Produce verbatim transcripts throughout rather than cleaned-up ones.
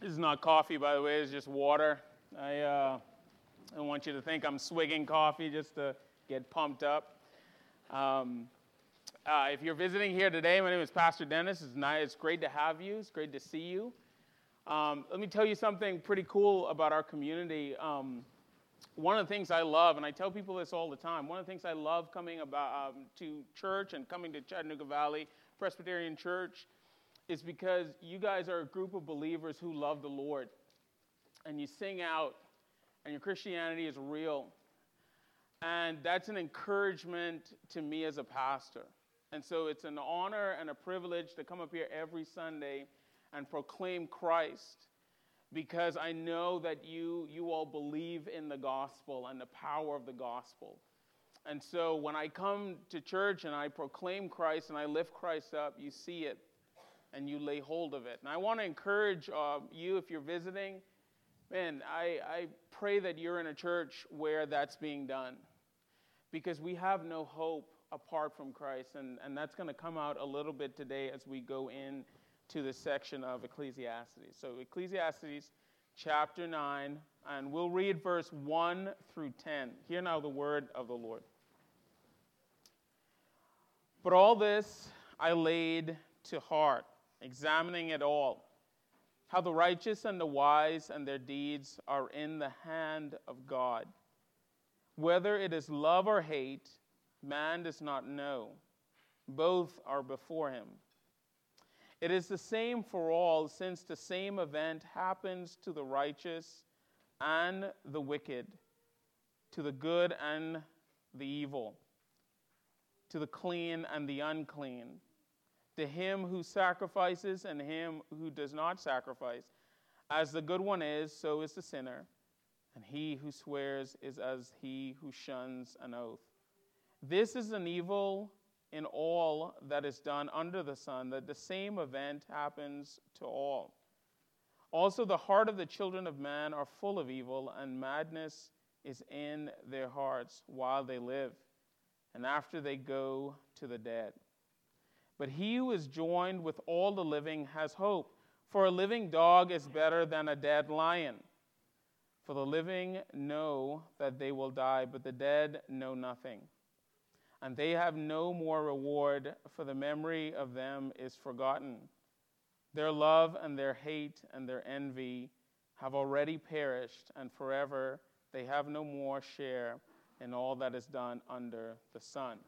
This is not coffee, by the way. It's just water. I uh, don't want you to think I'm swigging coffee just to get pumped up. Um, uh, if you're visiting here today, my name is Pastor Dennis. It's nice. It's great to have you. It's great to see you. Um, let me tell you something pretty cool about our community. Um, one of the things I love, and I tell people this all the time, one of the things I love coming about um, to church and coming to Chattanooga Valley Presbyterian Church is because you guys are a group of believers who love the Lord, and you sing out, and your Christianity is real. And that's an encouragement to me as a pastor. And so it's an honor and a privilege to come up here every Sunday and proclaim Christ, because I know that you you all believe in the gospel and the power of the gospel. And so when I come to church and I proclaim Christ and I lift Christ up, you see it and you lay hold of it. And I want to encourage uh, you, if you're visiting, man, I, I pray that you're in a church where that's being done, because we have no hope apart from Christ. And, and that's going to come out a little bit today as we go in to this section of Ecclesiastes. So Ecclesiastes chapter nine, and we'll read verse one through ten. Hear now the word of the Lord. But all this I laid to heart, examining it all, how the righteous and the wise and their deeds are in the hand of God. Whether it is love or hate, man does not know. Both are before him. It is the same for all, since the same event happens to the righteous and the wicked, to the good and the evil, to the clean and the unclean, to him who sacrifices and him who does not sacrifice. As the good one is, so is the sinner, and he who swears is as he who shuns an oath. This is an evil in all that is done under the sun, that the same event happens to all. Also, the heart of the children of man are full of evil, and madness is in their hearts while they live, and after they go to the dead. But he who is joined with all the living has hope, for a living dog is better than a dead lion. For the living know that they will die, but the dead know nothing, and they have no more reward, for the memory of them is forgotten. Their love and their hate and their envy have already perished, and forever they have no more share in all that is done under the sun.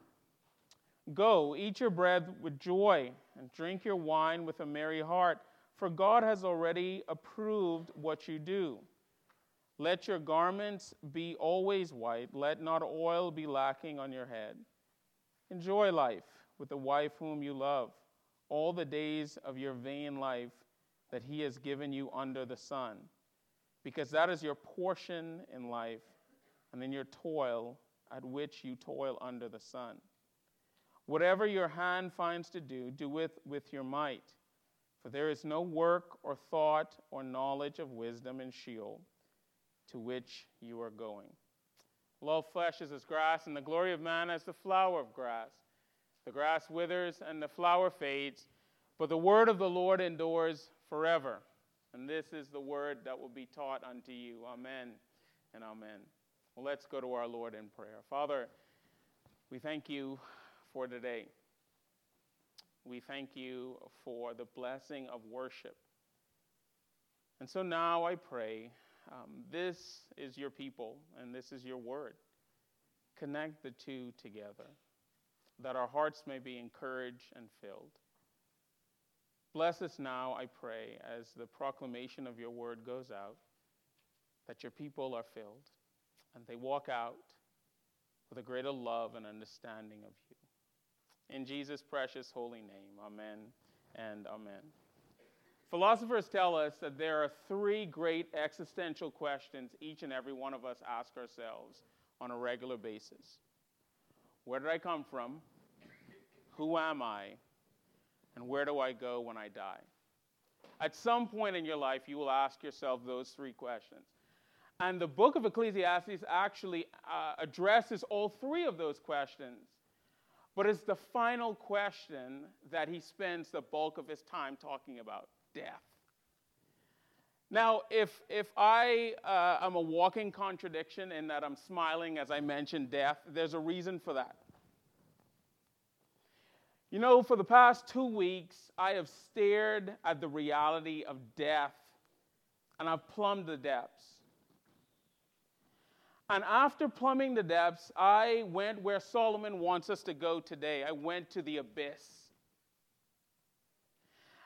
Go, eat your bread with joy, and drink your wine with a merry heart, for God has already approved what you do. Let your garments be always white, let not oil be lacking on your head. Enjoy life with the wife whom you love, all the days of your vain life that he has given you under the sun, because that is your portion in life and in your toil at which you toil under the sun. Whatever your hand finds to do, do it with your might, for there is no work or thought or knowledge of wisdom in Sheol, to which you are going. All flesh is as grass, and the glory of man as the flower of grass. The grass withers and the flower fades, but the word of the Lord endures forever. And this is the word that will be taught unto you. Amen and amen. Well, let's go to our Lord in prayer. Father, we thank you for today. We thank you for the blessing of worship. And so now I pray, Um, this is your people, and this is your word. Connect the two together, that our hearts may be encouraged and filled. Bless us now, I pray, as the proclamation of your word goes out, that your people are filled, and they walk out with a greater love and understanding of you. In Jesus' precious holy name, amen and amen. Philosophers tell us that there are three great existential questions each and every one of us ask ourselves on a regular basis. Where did I come from? Who am I? And where do I go when I die? At some point in your life, you will ask yourself those three questions. And the book of Ecclesiastes actually uh, addresses all three of those questions. But it's the final question that he spends the bulk of his time talking about. Death. Now, if if I uh, am a walking contradiction in that I'm smiling as I mentioned death, there's a reason for that. You know, for the past two weeks, I have stared at the reality of death, and I've plumbed the depths. And after plumbing the depths, I went where Solomon wants us to go today. I went to the abyss.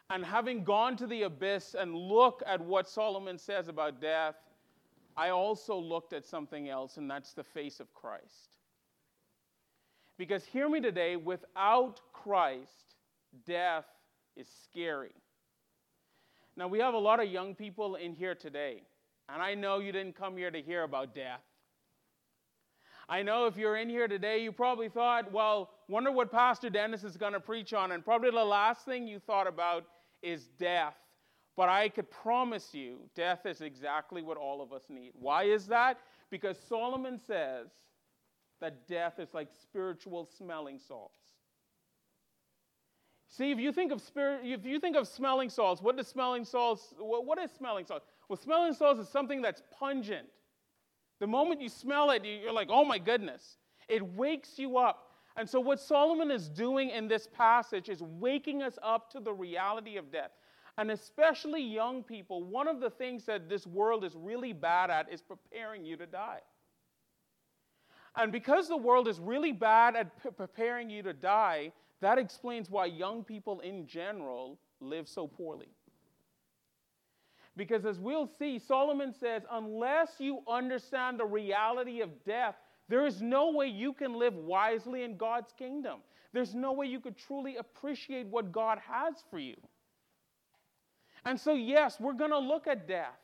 And having gone to the abyss and looked at what Solomon says about death, I also looked at something else, and that's the face of Christ. Because hear me today, without Christ, death is scary. Now, we have a lot of young people in here today, and I know you didn't come here to hear about death. I know if you're in here today, you probably thought, well, wonder what Pastor Dennis is going to preach on, and probably the last thing you thought about is death. But I could promise you, death is exactly what all of us need. Why is that? Because Solomon says that death is like spiritual smelling salts. See, if you think of spirit, if you think of smelling salts, what does smelling salts? What is smelling salts? Well, smelling salts is something that's pungent. The moment you smell it, you're like, oh my goodness. It wakes you up. And so what Solomon is doing in this passage is waking us up to the reality of death. And especially young people, one of the things that this world is really bad at is preparing you to die. And because the world is really bad at p- preparing you to die, that explains why young people in general live so poorly. Because as we'll see, Solomon says, unless you understand the reality of death, there is no way you can live wisely in God's kingdom. There's no way you could truly appreciate what God has for you. And so, yes, we're going to look at death.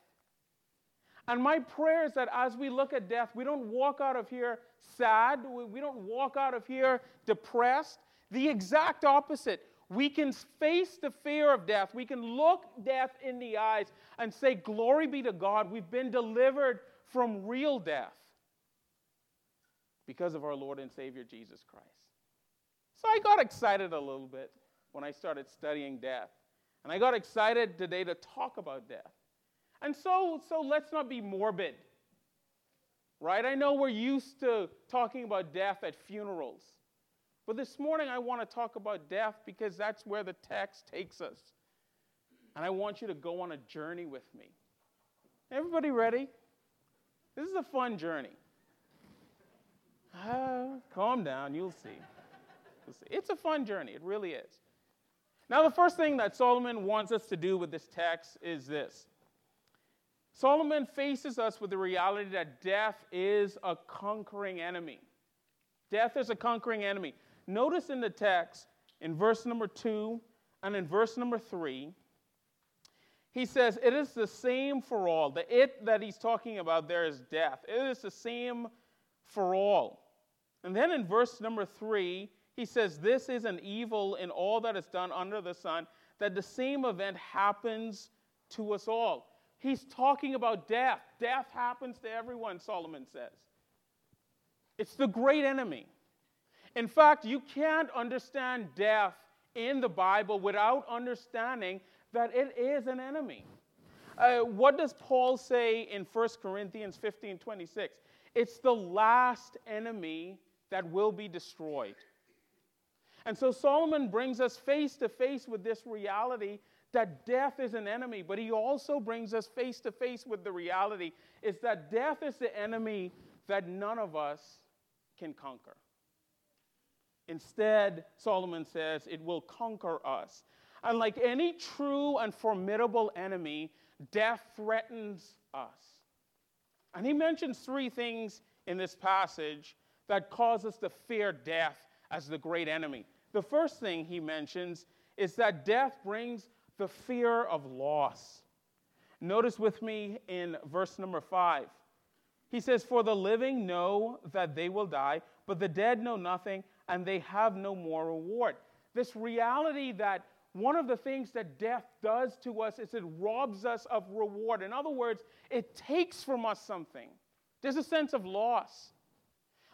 And my prayer is that as we look at death, we don't walk out of here sad. We don't walk out of here depressed. The exact opposite. We can face the fear of death. We can look death in the eyes and say, glory be to God, we've been delivered from real death because of our Lord and Savior Jesus Christ. So I got excited a little bit when I started studying death. And I got excited today to talk about death. And so, so let's not be morbid, right? I know we're used to talking about death at funerals. But this morning I want to talk about death because that's where the text takes us. And I want you to go on a journey with me. Everybody ready? This is a fun journey. Uh, calm down, you'll see. You'll see. It's a fun journey, it really is. Now the first thing that Solomon wants us to do with this text is this. Solomon faces us with the reality that death is a conquering enemy. Death is a conquering enemy. Notice in the text, in verse number two and in verse number three, he says, it is the same for all. The it that he's talking about there is death. It is the same for all. And then in verse number three, he says, this is an evil in all that is done under the sun, that the same event happens to us all. He's talking about death. Death happens to everyone, Solomon says. It's the great enemy. In fact, you can't understand death in the Bible without understanding that it is an enemy. Uh, what does Paul say in First Corinthians fifteen twenty-six? It's the last enemy that will be destroyed. And so Solomon brings us face to face with this reality that death is an enemy, but he also brings us face to face with the reality is that death is the enemy that none of us can conquer. Instead, Solomon says, it will conquer us. And like any true and formidable enemy, death threatens us. And he mentions three things in this passage that cause us to fear death as the great enemy. The first thing he mentions is that death brings the fear of loss. Notice with me in verse number five. He says, for the living know that they will die, but the dead know nothing, and they have no more reward. This reality that one of the things that death does to us is it robs us of reward. In other words, it takes from us something. There's a sense of loss.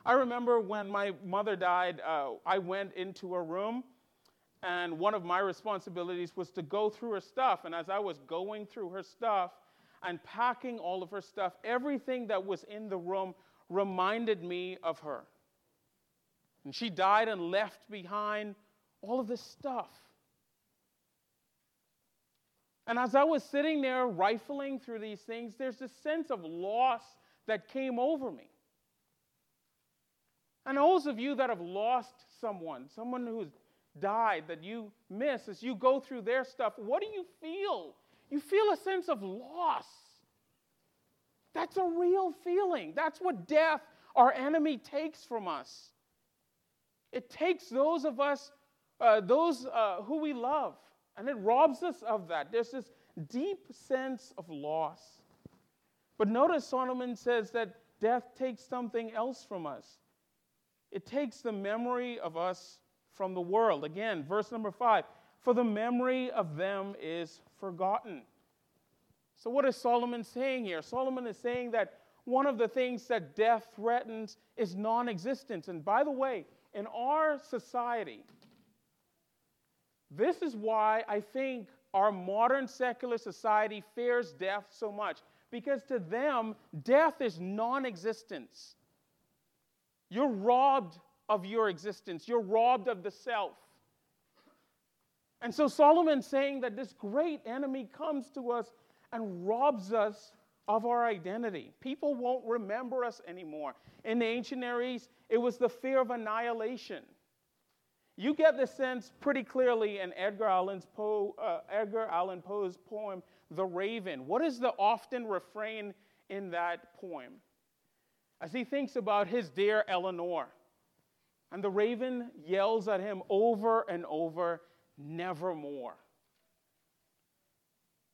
I remember when my mother died, uh, I went into her room, and one of my responsibilities was to go through her stuff. And as I was going through her stuff, and packing all of her stuff, everything that was in the room reminded me of her. And she died and left behind all of this stuff. And as I was sitting there rifling through these things, there's this sense of loss that came over me. And those of you that have lost someone, someone who's died that you miss, as you go through their stuff, what do you feel? You feel a sense of loss. That's a real feeling. That's what death, our enemy, takes from us. It takes those of us, uh, those uh, who we love, and it robs us of that. There's this deep sense of loss. But notice Solomon says that death takes something else from us. It takes the memory of us from the world. Again, verse number five, for the memory of them is forgotten. So what is Solomon saying here? Solomon is saying that one of the things that death threatens is non-existence. And by the way, in our society, this is why I think our modern secular society fears death so much, because to them, death is non-existence. You're robbed of your existence. You're robbed of the self. And so Solomon's saying that this great enemy comes to us and robs us of our identity. People won't remember us anymore. In the ancient Near East, it was the fear of annihilation. You get this sense pretty clearly in Edgar Allan Poe, uh, Edgar Allan Poe's poem, The Raven. What is the often refrain in that poem? As he thinks about his dear Eleanor, and the raven yells at him over and over, nevermore.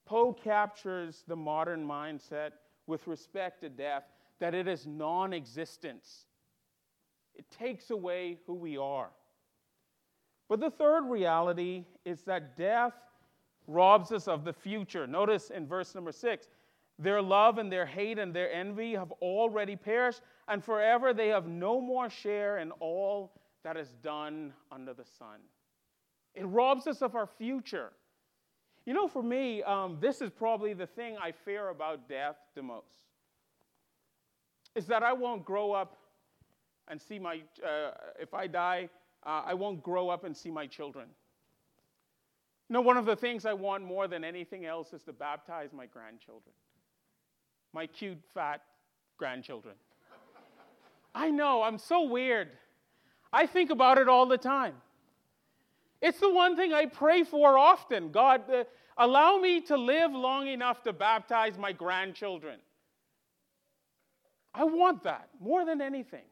Poe captures the modern mindset with respect to death, that it is non-existence. It takes away who we are. But the third reality is that death robs us of the future. Notice in verse number six, their love and their hate and their envy have already perished, and forever they have no more share in all that is done under the sun. It robs us of our future. You know, for me, um, this is probably the thing I fear about death the most, is that I won't grow up and see my, uh, if I die, uh, I won't grow up and see my children. You know, one of the things I want more than anything else is to baptize my grandchildren, my cute, fat grandchildren. I know, I'm so weird. I think about it all the time. It's the one thing I pray for often. God, uh, allow me to live long enough to baptize my grandchildren. I want that more than anything.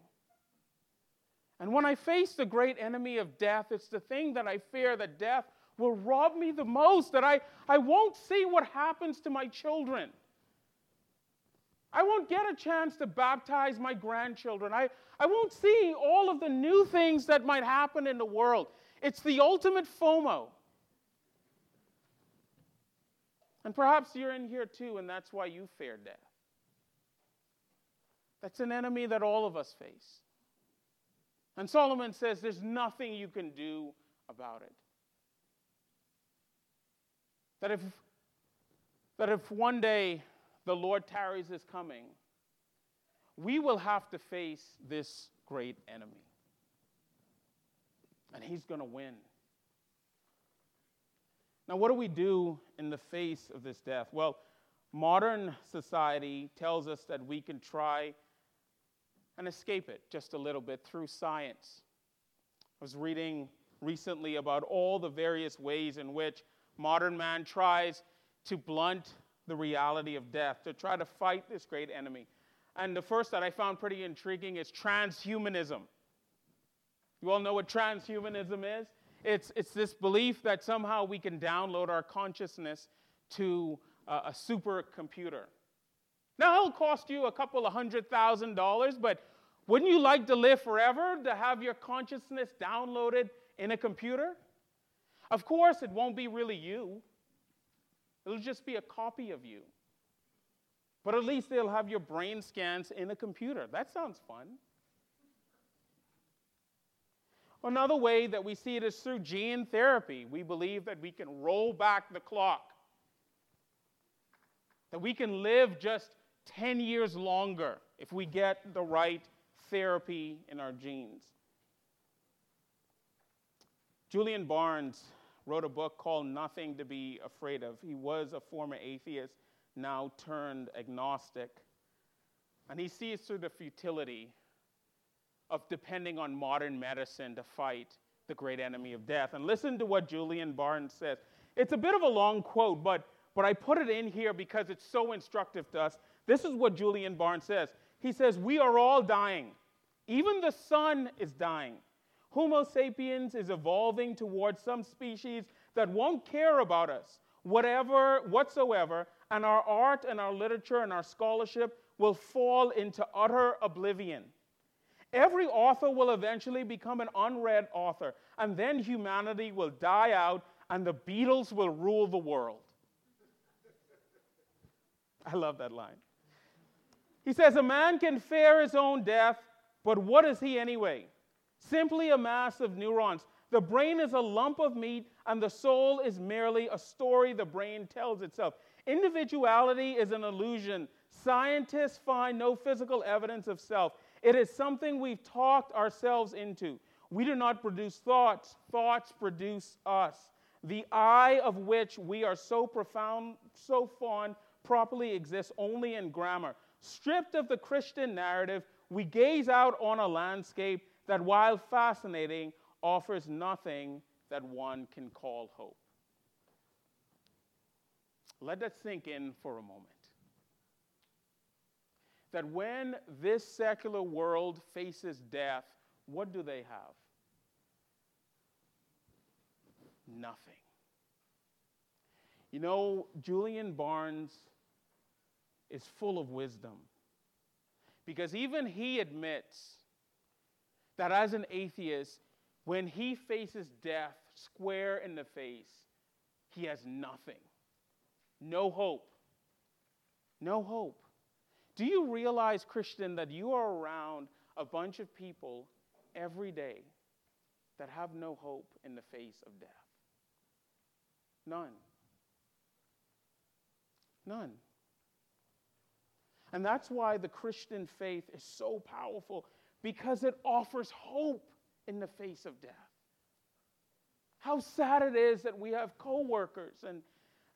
And when I face the great enemy of death, it's the thing that I fear that death will rob me the most, that I, I won't see what happens to my children. I won't get a chance to baptize my grandchildren. I, I won't see all of the new things that might happen in the world. It's the ultimate FOMO. And perhaps you're in here too, and that's why you fear death. That's an enemy that all of us face. And Solomon says there's nothing you can do about it. That if, that if one day the Lord tarries his coming, we will have to face this great enemy. And he's going to win. Now, what do we do in the face of this death? Well, modern society tells us that we can try and escape it just a little bit through science. I was reading recently about all the various ways in which modern man tries to blunt the reality of death, to try to fight this great enemy. And the first that I found pretty intriguing is transhumanism. You all know what transhumanism is? It's, it's this belief that somehow we can download our consciousness to uh, a supercomputer. Now, it'll cost you a couple of hundred thousand dollars, but wouldn't you like to live forever, to have your consciousness downloaded in a computer? Of course, it won't be really you. It'll just be a copy of you. But at least they'll have your brain scans in a computer. That sounds fun. Another way that we see it is through gene therapy. We believe that we can roll back the clock. that we can live just ten years longer if we get the right therapy in our genes. Julian Barnes wrote a book called Nothing to Be Afraid of. He was a former atheist, now turned agnostic. And he sees through the futility of depending on modern medicine to fight the great enemy of death. And listen to what Julian Barnes says. It's a bit of a long quote, but, but I put it in here because it's so instructive to us. This is what Julian Barnes says. He says, "We are all dying. Even the sun is dying. Homo sapiens is evolving towards some species that won't care about us, whatever, whatsoever, and our art and our literature and our scholarship will fall into utter oblivion. Every author will eventually become an unread author, and then humanity will die out, and the Beatles will rule the world." I love that line. He says, "A man can fear his own death, but what is he anyway? Simply a mass of neurons. The brain is a lump of meat, and the soul is merely a story the brain tells itself. Individuality is an illusion. Scientists find no physical evidence of self. It is something we've talked ourselves into. We do not produce thoughts. Thoughts produce us. The I of which we are so profound, so fond, properly exists only in grammar. Stripped of the Christian narrative, we gaze out on a landscape that, while fascinating, offers nothing that one can call hope." Let that sink in for a moment. That when this secular world faces death, what do they have? Nothing. You know, Julian Barnes is full of wisdom, because even he admits that as an atheist, when he faces death square in the face, he has nothing. No hope. No hope. Do you realize, Christian, that you are around a bunch of people every day that have no hope in the face of death? None. None. And that's why the Christian faith is so powerful, because it offers hope in the face of death. How sad it is that we have coworkers and,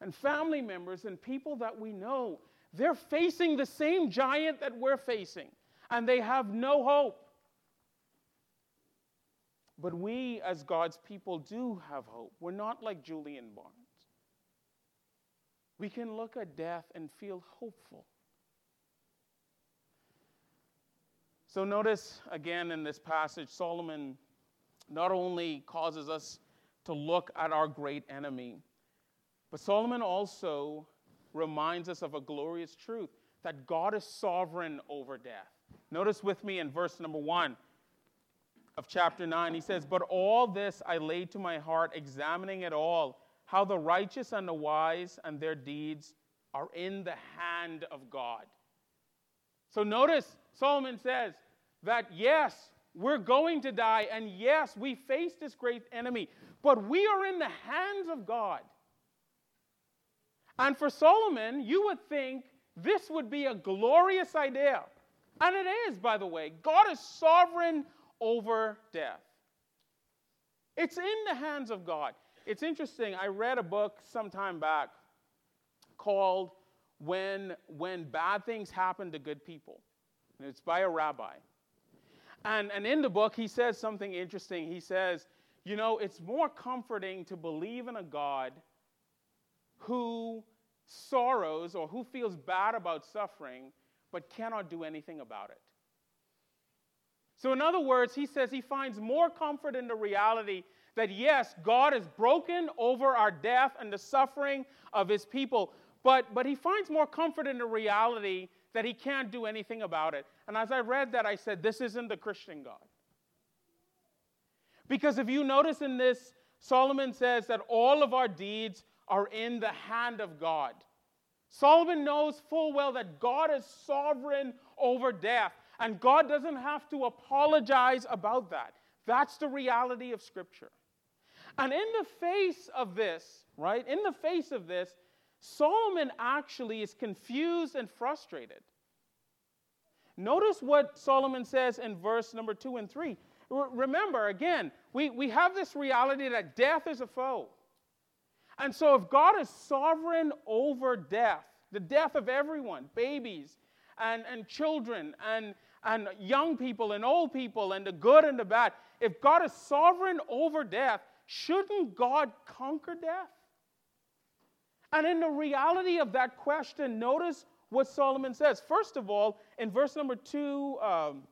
and family members and people that we know. They're facing the same giant that we're facing, and they have no hope. But we, as God's people, do have hope. We're not like Julian Barnes. We can look at death and feel hopeful. So notice, again, in this passage, Solomon not only causes us to look at our great enemy, but Solomon also reminds us of a glorious truth, that God is sovereign over death. Notice with me in verse number one of chapter nine, he says, "But all this I laid to my heart, examining it all, how the righteous and the wise and their deeds are in the hand of God." So notice Solomon says that yes, we're going to die, and yes, we face this great enemy, but we are in the hands of God. And for Solomon, you would think this would be a glorious idea. And it is, by the way. God is sovereign over death. It's in the hands of God. It's interesting. I read a book some time back called When, When Bad Things Happen to Good People. And it's by a rabbi. And, and in the book, he says something interesting. He says, you know, it's more comforting to believe in a God who sorrows or who feels bad about suffering but cannot do anything about it. So in other words, he says he finds more comfort in the reality that yes, God is broken over our death and the suffering of his people, but, but he finds more comfort in the reality that he can't do anything about it. And as I read that, I said, this isn't the Christian God. Because if you notice in this, Solomon says that all of our deeds are in the hand of God. Solomon knows full well that God is sovereign over death, and God doesn't have to apologize about that. That's the reality of Scripture. And in the face of this, right, in the face of this, Solomon actually is confused and frustrated. Notice what Solomon says in verse number two and three. R- remember, again, we, we have this reality that death is a foe. And so if God is sovereign over death, the death of everyone, babies and, and children and, and young people and old people and the good and the bad, if God is sovereign over death, shouldn't God conquer death? And in the reality of that question, notice what Solomon says. First of all, in verse number two, um,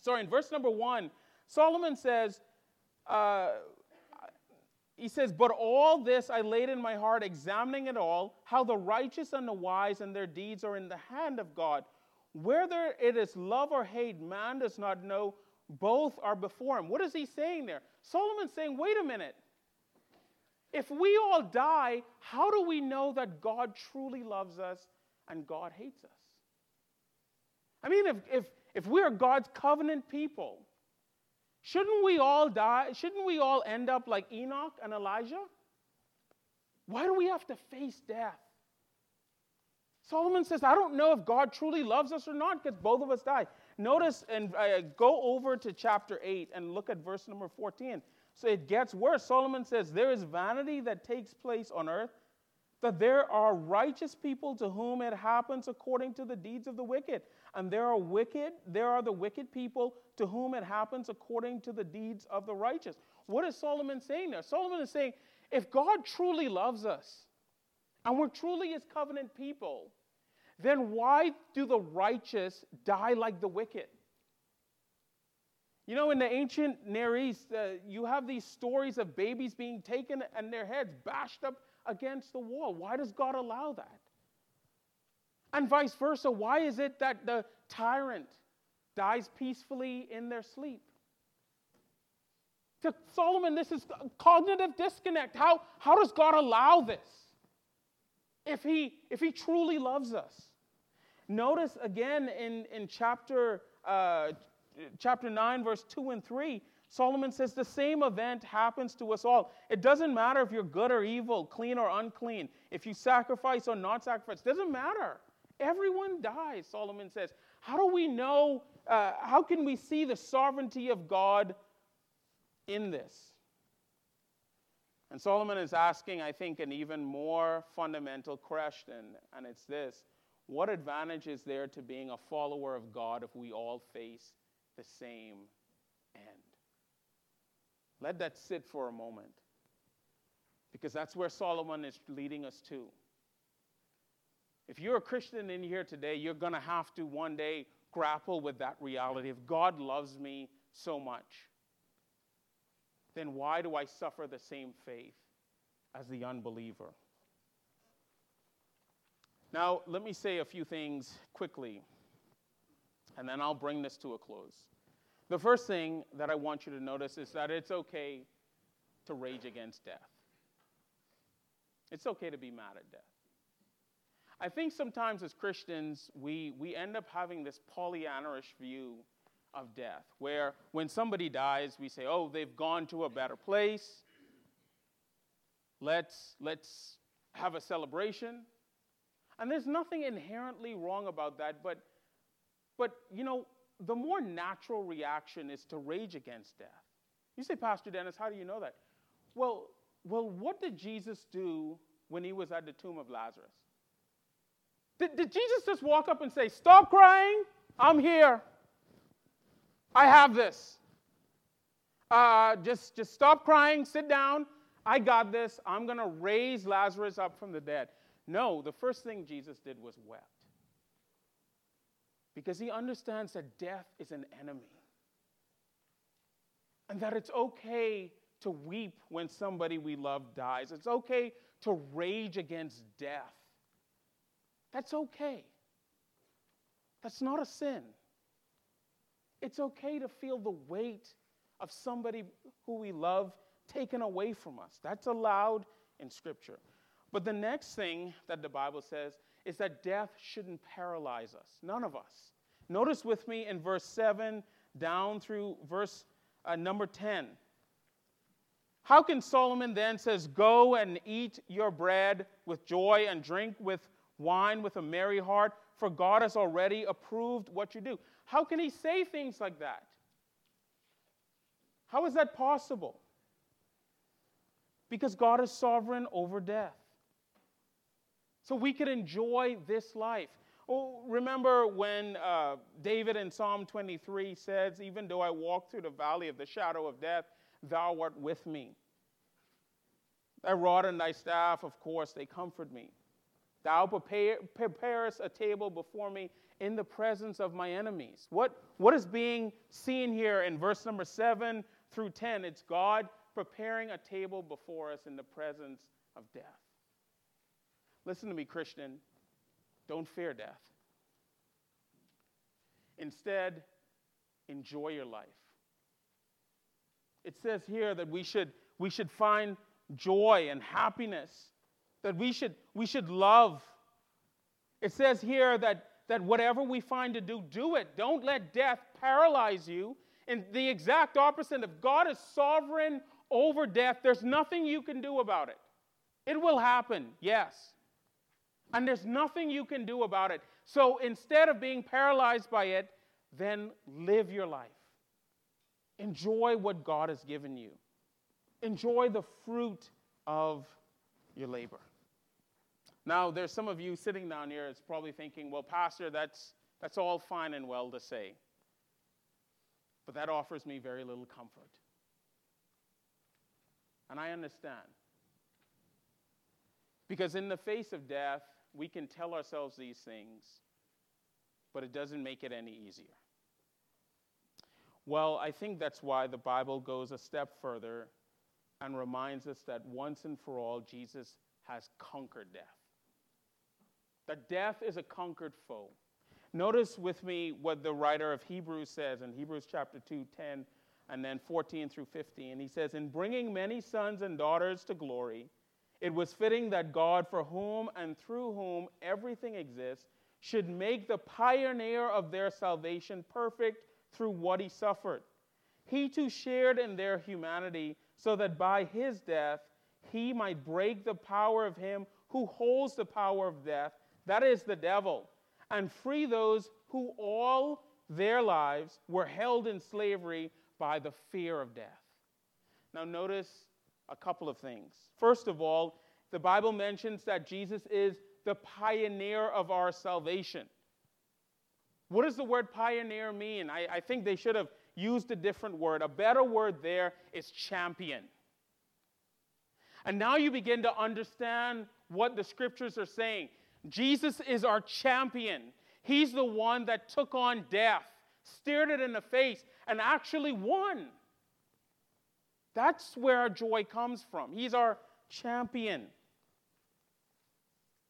sorry, in verse number one, Solomon says, uh, he says, "But all this I laid in my heart, examining it all, how the righteous and the wise and their deeds are in the hand of God. Whether it is love or hate, man does not know. Both are before him." What is he saying there? Solomon's saying, wait a minute. If we all die, how do we know that God truly loves us and God hates us? I mean, if if if we are God's covenant people, shouldn't we all die? Shouldn't we all end up like Enoch and Elijah? Why do we have to face death? Solomon says, I don't know if God truly loves us or not because both of us die. Notice, and uh, go over to chapter eight and look at verse number fourteen. So it gets worse. Solomon says, "There is vanity that takes place on earth, that there are righteous people to whom it happens according to the deeds of the wicked. And there are wicked, there are the wicked people to whom it happens according to the deeds of the righteous." What is Solomon saying there? Solomon is saying, if God truly loves us, and we're truly his covenant people, then why do the righteous die like the wicked? You know, in the ancient Near East, uh, you have these stories of babies being taken and their heads bashed up against the wall. Why does God allow that? And vice versa, why is it that the tyrant dies peacefully in their sleep? To Solomon, this is cognitive disconnect. How, how does God allow this if he, if he truly loves us? Notice again in, in chapter... Uh, Chapter nine, verse two and three, Solomon says the same event happens to us all. It doesn't matter if you're good or evil, clean or unclean, if you sacrifice or not sacrifice. It doesn't matter. Everyone dies, Solomon says. How do we know, uh, how can we see the sovereignty of God in this? And Solomon is asking, I think, an even more fundamental question, and it's this. What advantage is there to being a follower of God if we all face the same end? Let that sit for a moment, because that's where Solomon is leading us to. If you're a Christian in here today, you're going to have to one day grapple with that reality. If God loves me so much, then why do I suffer the same fate as the unbeliever? Now, let me say a few things quickly, and then I'll bring this to a close. The first thing that I want you to notice is that it's okay to rage against death. It's okay to be mad at death. I think sometimes as Christians, we, we end up having this Pollyannaish view of death, where when somebody dies, we say, oh, they've gone to a better place. Let's, let's have a celebration. And there's nothing inherently wrong about that, but But, you know, the more natural reaction is to rage against death. You say, Pastor Dennis, how do you know that? Well, well, what did Jesus do when he was at the tomb of Lazarus? Did, did Jesus just walk up and say, stop crying, I'm here, I have this. Uh, just, just stop crying, sit down, I got this, I'm going to raise Lazarus up from the dead. No, the first thing Jesus did was wept. Because he understands that death is an enemy. And that it's okay to weep when somebody we love dies. It's okay to rage against death. That's okay. That's not a sin. It's okay to feel the weight of somebody who we love taken away from us. That's allowed in Scripture. But the next thing that the Bible says is that death shouldn't paralyze us, none of us. Notice with me in verse seven down through verse uh, number ten. How can Solomon then says, go and eat your bread with joy and drink with wine with a merry heart, for God has already approved what you do? How can he say things like that? How is that possible? Because God is sovereign over death. So we could enjoy this life. Oh, remember when uh, David in Psalm twenty-three says, even though I walk through the valley of the shadow of death, thou art with me. Thy rod and thy staff, of course, they comfort me. Thou prepare, preparest a table before me in the presence of my enemies. What, what is being seen here in verse number seven through ten? It's God preparing a table before us in the presence of death. Listen to me, Christian. Don't fear death. Instead, enjoy your life. It says here that we should, we should find joy and happiness, that we should, we should love. It says here that, that whatever we find to do, do it. Don't let death paralyze you. And the exact opposite, if God is sovereign over death, there's nothing you can do about it. It will happen, yes. And there's nothing you can do about it. So instead of being paralyzed by it, then live your life. Enjoy what God has given you. Enjoy the fruit of your labor. Now, there's some of you sitting down here that's probably thinking, well, Pastor, that's, that's all fine and well to say. But that offers me very little comfort. And I understand. Because in the face of death, we can tell ourselves these things, but it doesn't make it any easier. Well, I think that's why the Bible goes a step further and reminds us that once and for all, Jesus has conquered death. That death is a conquered foe. Notice with me what the writer of Hebrews says in Hebrews chapter two, ten, and then fourteen through fifteen. He says, in bringing many sons and daughters to glory, it was fitting that God, for whom and through whom everything exists, should make the pioneer of their salvation perfect through what he suffered. He too shared in their humanity, so that by his death he might break the power of him who holds the power of death, that is the devil, and free those who all their lives were held in slavery by the fear of death. Now notice a couple of things. First of all, the Bible mentions that Jesus is the pioneer of our salvation. What does the word pioneer mean? I, I think they should have used a different word. A better word there is champion. And now you begin to understand what the scriptures are saying. Jesus is our champion. He's the one that took on death, stared it in the face, and actually won. That's where our joy comes from. He's our champion.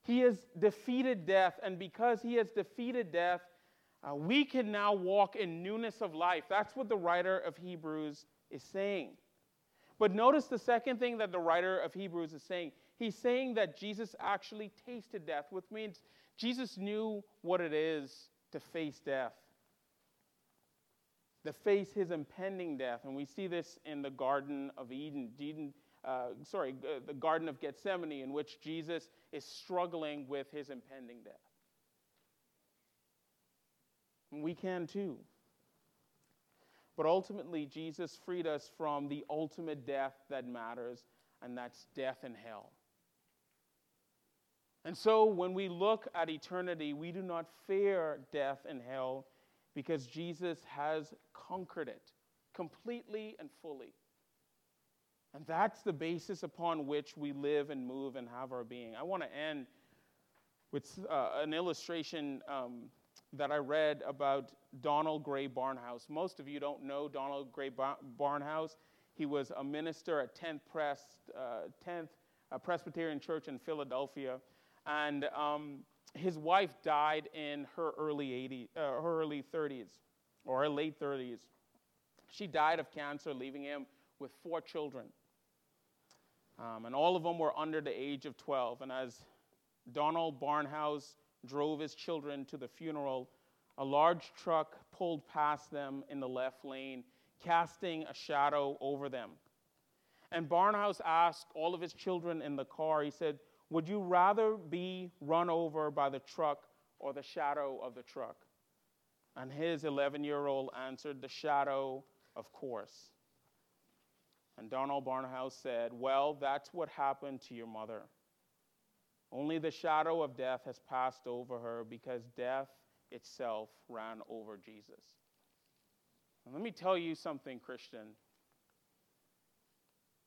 He has defeated death, and because he has defeated death, Uh, we can now walk in newness of life. That's what the writer of Hebrews is saying. But notice the second thing that the writer of Hebrews is saying. He's saying that Jesus actually tasted death, which means Jesus knew what it is to face death, to face his impending death. And we see this in the Garden of Eden, Eden uh, sorry, uh, the Garden of Gethsemane, in which Jesus is struggling with his impending death. We can too. But ultimately, Jesus freed us from the ultimate death that matters, and that's death in hell. And so when we look at eternity, we do not fear death in hell because Jesus has conquered it completely and fully. And that's the basis upon which we live and move and have our being. I want to end with uh, an illustration um, that I read about Donald Gray Barnhouse. Most of you don't know Donald Gray Bar- Barnhouse. He was a minister at tenth, Pres- uh, tenth uh, Presbyterian Church in Philadelphia, and um, his wife died in her early eighties, uh, her early thirties, or her late thirties. She died of cancer, leaving him with four children, um, and all of them were under the age of twelve. And as Donald Barnhouse drove his children to the funeral, a large truck pulled past them in the left lane, casting a shadow over them. And Barnhouse asked all of his children in the car, he said, would you rather be run over by the truck or the shadow of the truck? And his eleven-year-old answered, the shadow, of course. And Donald Barnhouse said, well, that's what happened to your mother. Only the shadow of death has passed over her because death itself ran over Jesus. And let me tell you something, Christian.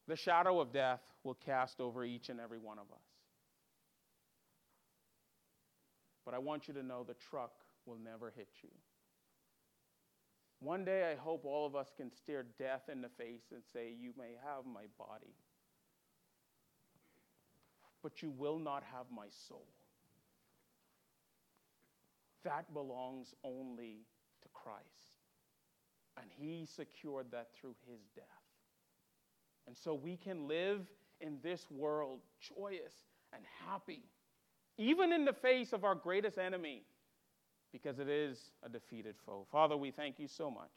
The shadow of death will cast over each and every one of us. But I want you to know the truck will never hit you. One day I hope all of us can stare death in the face and say, you may have my body, but you will not have my soul. That belongs only to Christ. And he secured that through his death. And so we can live in this world joyous and happy, even in the face of our greatest enemy, because it is a defeated foe. Father, we thank you so much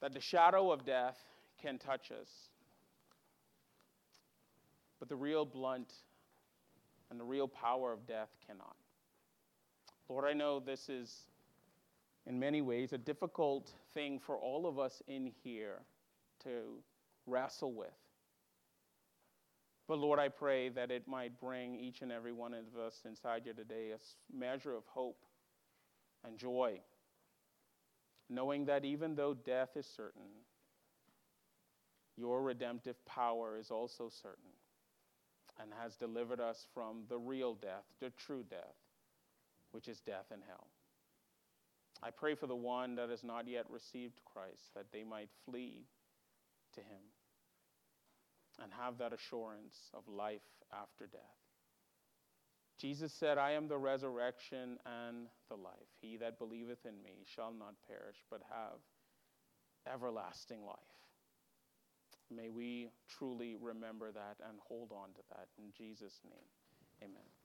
that the shadow of death can touch us, but the real blunt and the real power of death cannot. Lord, I know this is, in many ways, a difficult thing for all of us in here to wrestle with. But Lord, I pray that it might bring each and every one of us inside you today a measure of hope and joy, knowing that even though death is certain, your redemptive power is also certain and has delivered us from the real death, the true death, which is death and hell. I pray for the one that has not yet received Christ, that they might flee to him and have that assurance of life after death. Jesus said, I am the resurrection and the life. He that believeth in me shall not perish, but have everlasting life. May we truly remember that and hold on to that. In Jesus' name, amen.